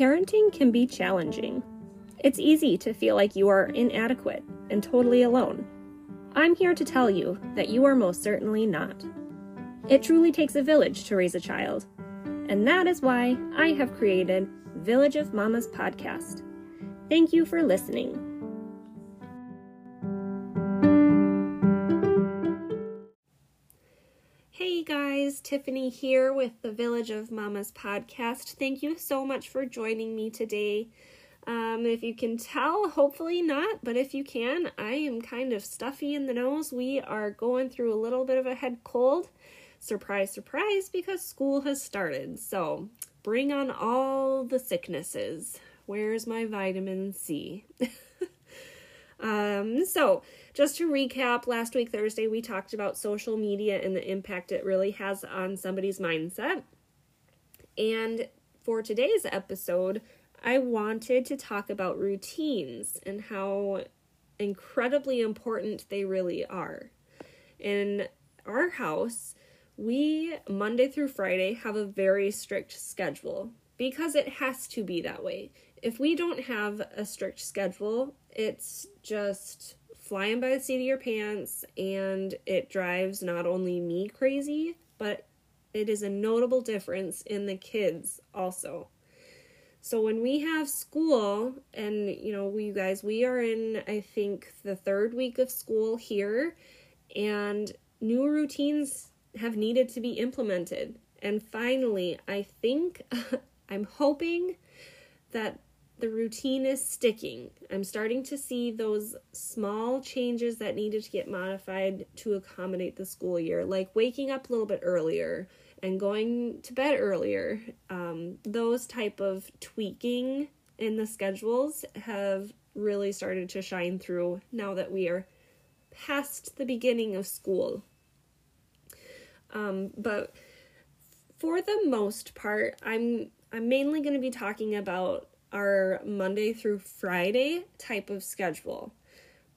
parenting can be challenging. It's easy to feel like you are inadequate and totally alone. I'm here to tell you that you are most certainly not. It truly takes a village to raise a child, and that is why I have created Village of Mamas podcast. Thank you for listening. Hey guys, Tiffany here with the Village of Mamas podcast. Thank you so much for joining me today. If you can tell, hopefully not, but if you can, I am kind of stuffy in the nose. We are going through a little bit of a head cold. Surprise, surprise, because school has started. So bring on all the sicknesses. Where's my vitamin C? So just to recap, last week, Thursday, we talked about social media and the impact it really has on somebody's mindset. And for today's episode, I wanted to talk about routines and how incredibly important they really are. In our house, we, Monday through Friday, have a very strict schedule because it has to be that way. If we don't have a strict schedule, it's just flying by the seat of your pants, and it drives not only me crazy, but it is a notable difference in the kids also. So when we have school, and you know, we are in, I think, the third week of school here, and new routines have needed to be implemented. And finally, I think, I'm hoping that the routine is sticking. I'm starting to see those small changes that needed to get modified to accommodate the school year, like waking up a little bit earlier and going to bed earlier. Those type of tweaking in the schedules have really started to shine through now that we are past the beginning of school. But for the most part, I'm mainly going to be talking about our Monday through Friday type of schedule.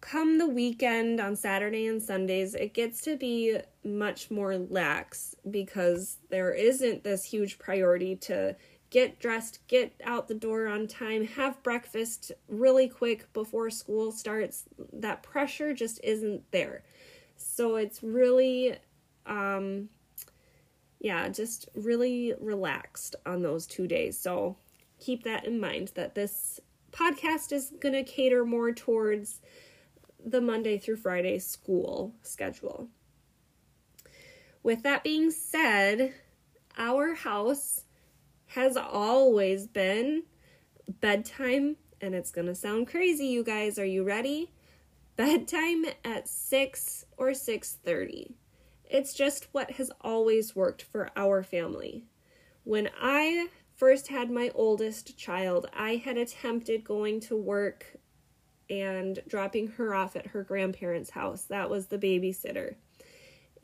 Come the weekend on Saturday and Sundays, it gets to be much more lax because there isn't this huge priority to get dressed, get out the door on time, have breakfast really quick before school starts. That pressure just isn't there. So it's really, just really relaxed on those 2 days. So keep that in mind, that this podcast is going to cater more towards the Monday through Friday school schedule. With that being said, our house has always been bedtime, and it's going to sound crazy, you guys. Are you ready? Bedtime at 6 or 6:30. It's just what has always worked for our family. When I first had my oldest child, I had attempted going to work and dropping her off at her grandparents' house. That was the babysitter.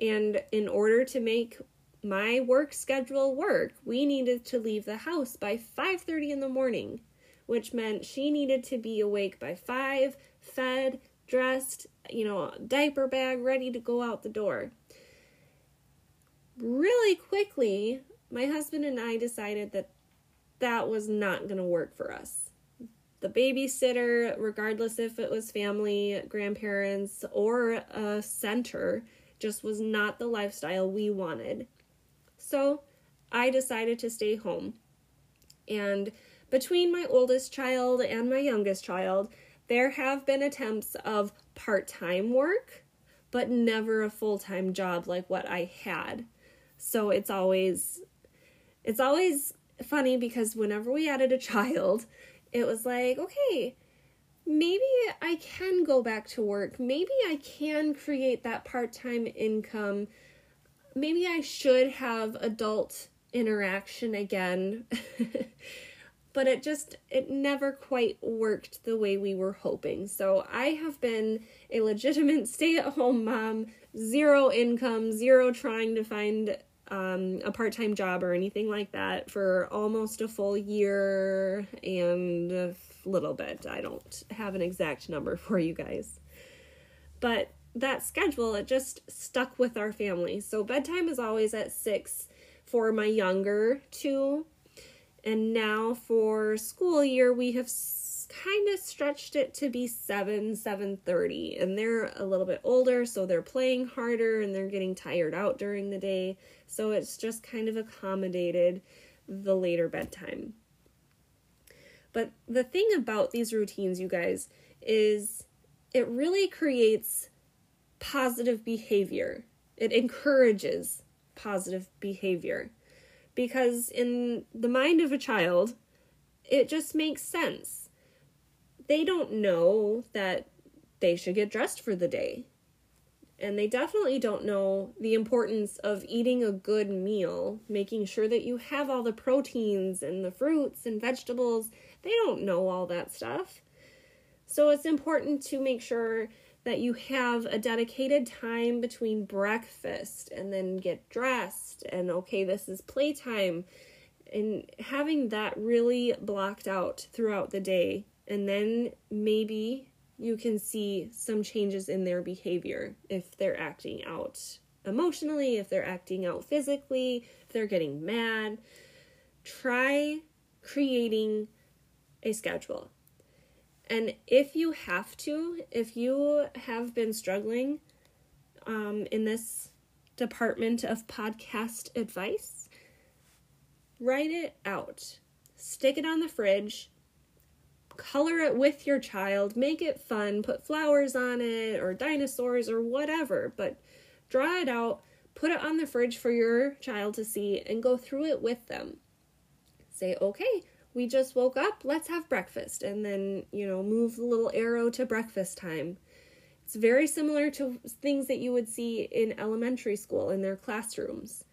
And in order to make my work schedule work, we needed to leave the house by 5:30 in the morning, which meant she needed to be awake by 5, fed, dressed, diaper bag, ready to go out the door. Really quickly, my husband and I decided that was not going to work for us. The babysitter, regardless if it was family, grandparents, or a center, just was not the lifestyle we wanted. So I decided to stay home. And between my oldest child and my youngest child, there have been attempts of part-time work, but never a full-time job like what I had. So it's always funny because whenever we added a child, it was like, okay, maybe I can go back to work. Maybe I can create that part-time income. Maybe I should have adult interaction again. But it never quite worked the way we were hoping. So I have been a legitimate stay-at-home mom, zero income, zero trying to find a part-time job or anything like that for almost a full year and a little bit. I don't have an exact number for you guys. But that schedule, it just stuck with our family. So bedtime is always at 6 for my younger two, And now for school year, we have kind of stretched it to be 7, 7:30, and they're a little bit older, so they're playing harder and they're getting tired out during the day. So it's just kind of accommodated the later bedtime. But the thing about these routines, you guys, is it really creates positive behavior. It encourages positive behavior, because in the mind of a child, it just makes sense. They don't know that they should get dressed for the day. And they definitely don't know the importance of eating a good meal, making sure that you have all the proteins and the fruits and vegetables. They don't know all that stuff. So it's important to make sure that you have a dedicated time between breakfast and then get dressed and, okay, this is playtime. And having that really blocked out throughout the day, and then maybe you can see some changes in their behavior if they're acting out emotionally, if they're acting out physically, if they're getting mad. Try creating a schedule. And if you have to, if you have been struggling in this department of podcast advice, write it out. Stick it on the fridge. Color it with your child, make it fun, put flowers on it or dinosaurs or whatever, but draw it out, put it on the fridge for your child to see, and go through it with them. Say, okay, we just woke up, let's have breakfast, and then, you know, move the little arrow to breakfast time. It's very similar to things that you would see in elementary school in their classrooms.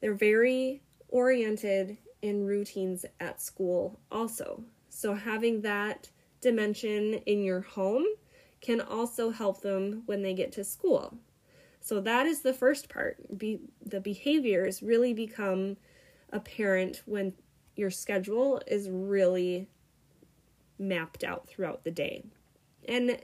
They're very oriented in routines at school also. So having that dimension in your home can also help them when they get to school. So that is the first part. The behaviors really become apparent when your schedule is really mapped out throughout the day. And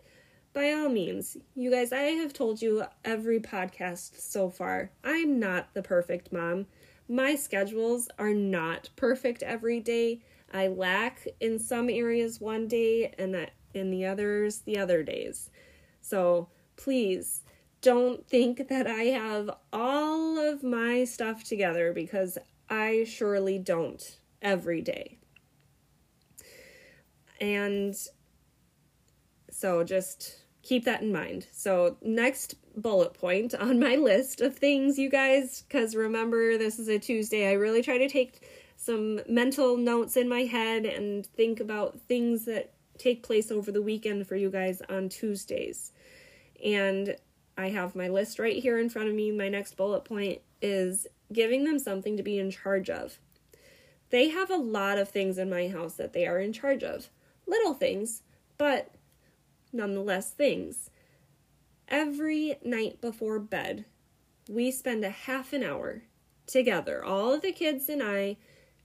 by all means, you guys, I have told you every podcast so far, I'm not the perfect mom. My schedules are not perfect every day. I lack in some areas one day and in the others the other days. So please don't think that I have all of my stuff together, because I surely don't every day. And so just keep that in mind. So next bullet point on my list of things, you guys, because remember, this is a Tuesday. I really try to take some mental notes in my head and think about things that take place over the weekend for you guys on Tuesdays. And I have my list right here in front of me. My next bullet point is giving them something to be in charge of. They have a lot of things in my house that they are in charge of. Little things, but nonetheless things. Every night before bed, we spend a half an hour together, all of the kids and I,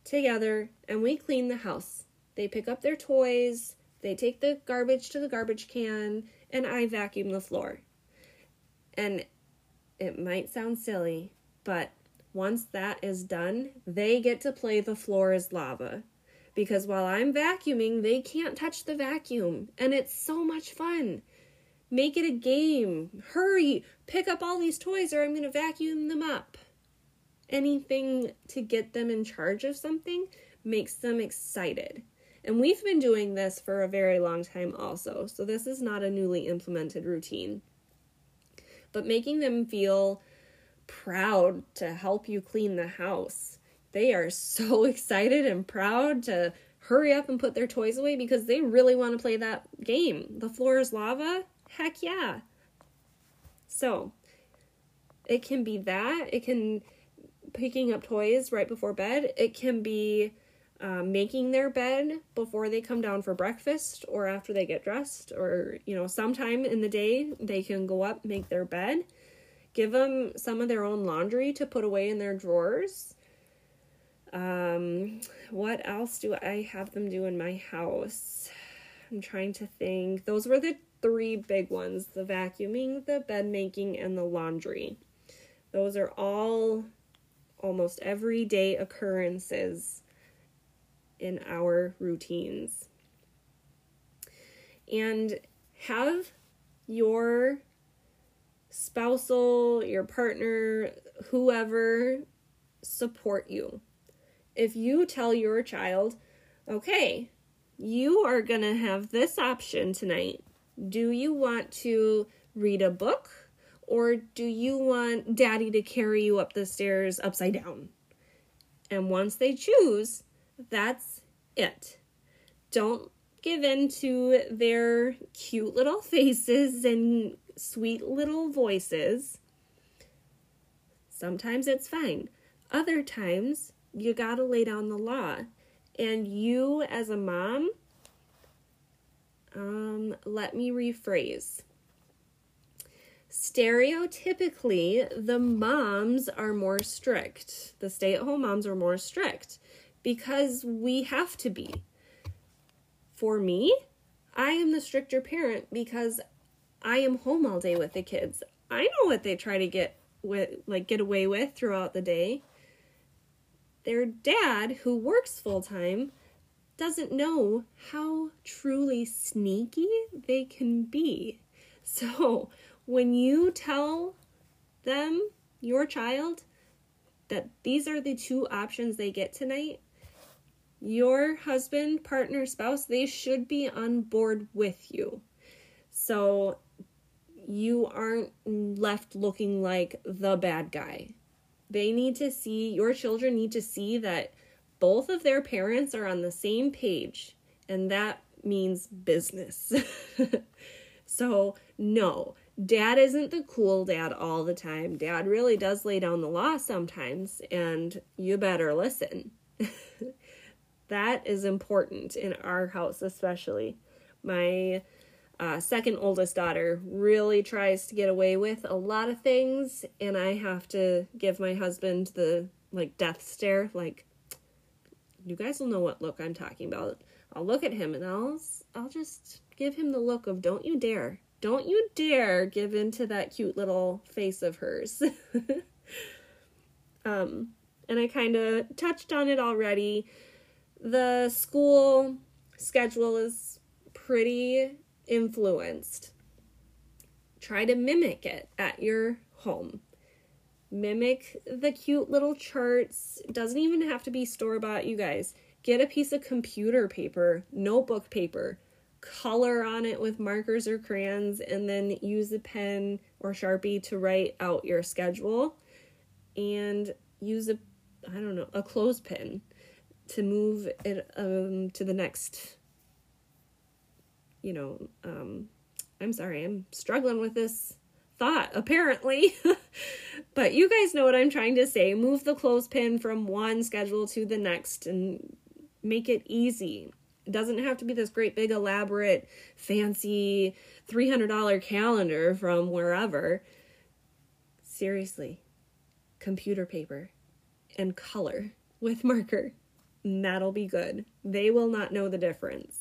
together, and we clean the house. They pick up their toys, they take the garbage to the garbage can, and I vacuum the floor. And it might sound silly, but once that is done, they get to play the floor is lava. Because while I'm vacuuming, they can't touch the vacuum, and it's so much fun. Make it a game. Hurry, pick up all these toys or I'm going to vacuum them up. Anything to get them in charge of something makes them excited. And we've been doing this for a very long time also, so this is not a newly implemented routine. But making them feel proud to help you clean the house. They are so excited and proud to hurry up and put their toys away because they really want to play that game. The floor is lava? Heck yeah. So it can be that. It can picking up toys right before bed. It can be making their bed before they come down for breakfast or after they get dressed, or, you know, sometime in the day they can go up, make their bed, give them some of their own laundry to put away in their drawers. What else do I have them do in my house? I'm trying to think. Those were the three big ones, the vacuuming, the bed making, and the laundry. Those are all almost everyday occurrences in our routines. And have your spousal, your partner, whoever, support you. If you tell your child, okay, you are going to have this option tonight. Do you want to read a book, or do you want daddy to carry you up the stairs upside down? And once they choose, that's it. Don't give in to their cute little faces and sweet little voices. Sometimes it's fine. Other times, you gotta lay down the law. And you, as a mom, let me rephrase. Stereotypically, the moms are more strict. The stay-at-home moms are more strict because we have to be. For me, I am the stricter parent because I am home all day with the kids. I know what they try to get away with throughout the day. Their dad, who works full-time, doesn't know how truly sneaky they can be. So when you tell them, your child, that these are the two options they get tonight, your husband, partner, spouse, they should be on board with you. So you aren't left looking like the bad guy. They need to see, your children need to see that both of their parents are on the same page, and that means business. So, no, dad isn't the cool dad all the time. Dad really does lay down the law sometimes, and you better listen. That is important in our house, especially. My second oldest daughter really tries to get away with a lot of things, and I have to give my husband the death stare, you guys will know what look I'm talking about. I'll look at him and I'll just give him the look of don't you dare. Don't you dare give in to that cute little face of hers. And I kind of touched on it already. The school schedule is pretty influenced. Try to mimic it at your home. Mimic the cute little charts. Doesn't even have to be store-bought, you guys. Get a piece of computer paper, notebook paper, color on it with markers or crayons, and then use a pen or Sharpie to write out your schedule, and use a clothespin to move it to the next. I'm sorry, I'm struggling with this thought, apparently. But you guys know what I'm trying to say. Move the clothespin from one schedule to the next and make it easy. It doesn't have to be this great, big, elaborate, fancy $300 calendar from wherever. Seriously, computer paper and color with marker. And that'll be good. They will not know the difference.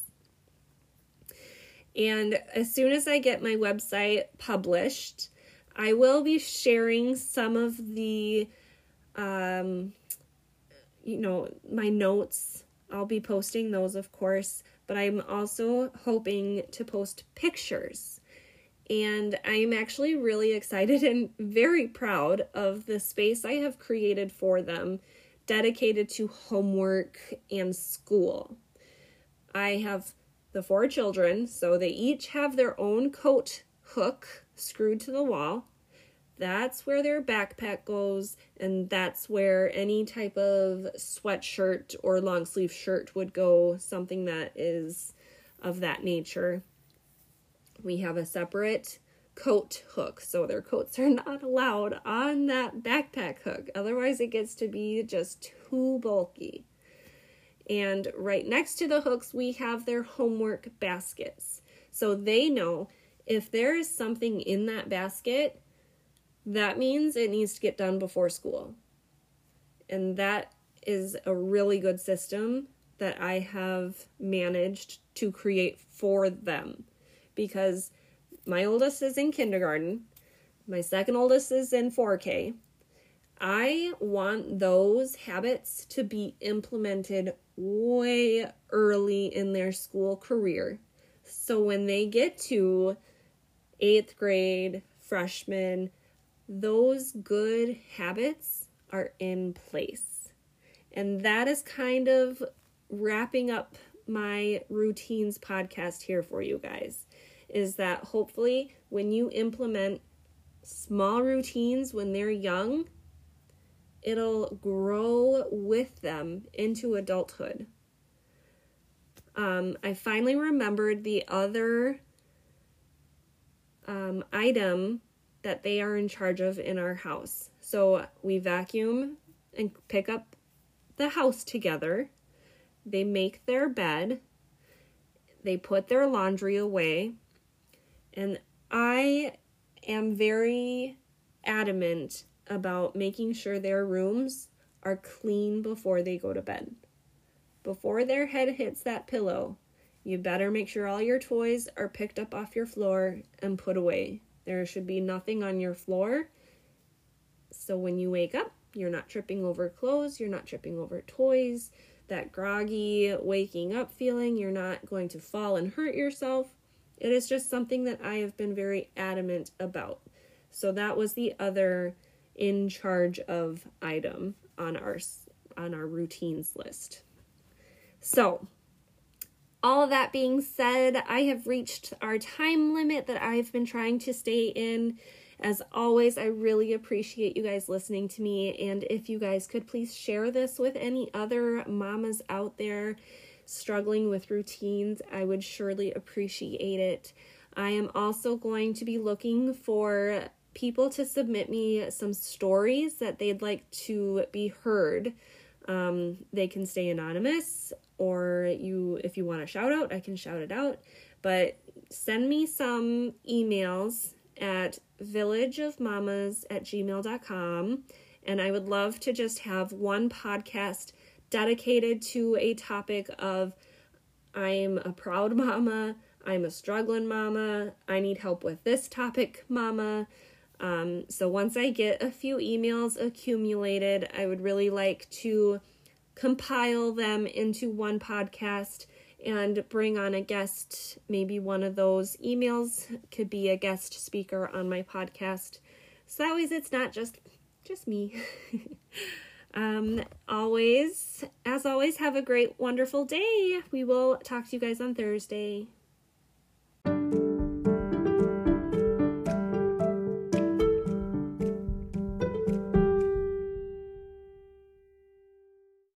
And as soon as I get my website published, I will be sharing some of the, my notes. I'll be posting those, of course, but I'm also hoping to post pictures. And I'm actually really excited and very proud of the space I have created for them, dedicated to homework and school. I have the four children, so they each have their own coat hook screwed to the wall. That's where their backpack goes, and that's where any type of sweatshirt or long sleeve shirt would go, something that is of that nature. We have a separate coat hook, so their coats are not allowed on that backpack hook. Otherwise, it gets to be just too bulky. And right next to the hooks, we have their homework baskets. So they know if there is something in that basket, that means it needs to get done before school. And that is a really good system that I have managed to create for them. Because my oldest is in kindergarten. My second oldest is in 4K. I want those habits to be implemented way early in their school career. So when they get to 8th grade, freshman, those good habits are in place. And that is kind of wrapping up my routines podcast here for you guys, is that hopefully when you implement small routines when they're young, it'll grow with them into adulthood. I finally remembered the other item that they are in charge of in our house. So we vacuum and pick up the house together. They make their bed. They put their laundry away. And I am very adamant about making sure their rooms are clean before they go to bed. Before their head hits that pillow, you better make sure all your toys are picked up off your floor and put away. There should be nothing on your floor. So when you wake up, you're not tripping over clothes, you're not tripping over toys, that groggy waking up feeling, you're not going to fall and hurt yourself. It is just something that I have been very adamant about. So that was the other in charge of item on our routines list. So all that being said, I have reached our time limit that I've been trying to stay in. As always, I really appreciate you guys listening to me. And if you guys could please share this with any other mamas out there struggling with routines, I would surely appreciate it. I am also going to be looking for people to submit me some stories that they'd like to be heard. They can stay anonymous, or if you want a shout out, I can shout it out. But send me some emails at villageofmamas@gmail.com. And I would love to just have one podcast dedicated to a topic of I'm a proud mama, I'm a struggling mama, I need help with this topic, mama. So once I get a few emails accumulated, I would really like to compile them into one podcast and bring on a guest. Maybe one of those emails could be a guest speaker on my podcast. So that way it's not just me. As always, have a great, wonderful day. We will talk to you guys on Thursday.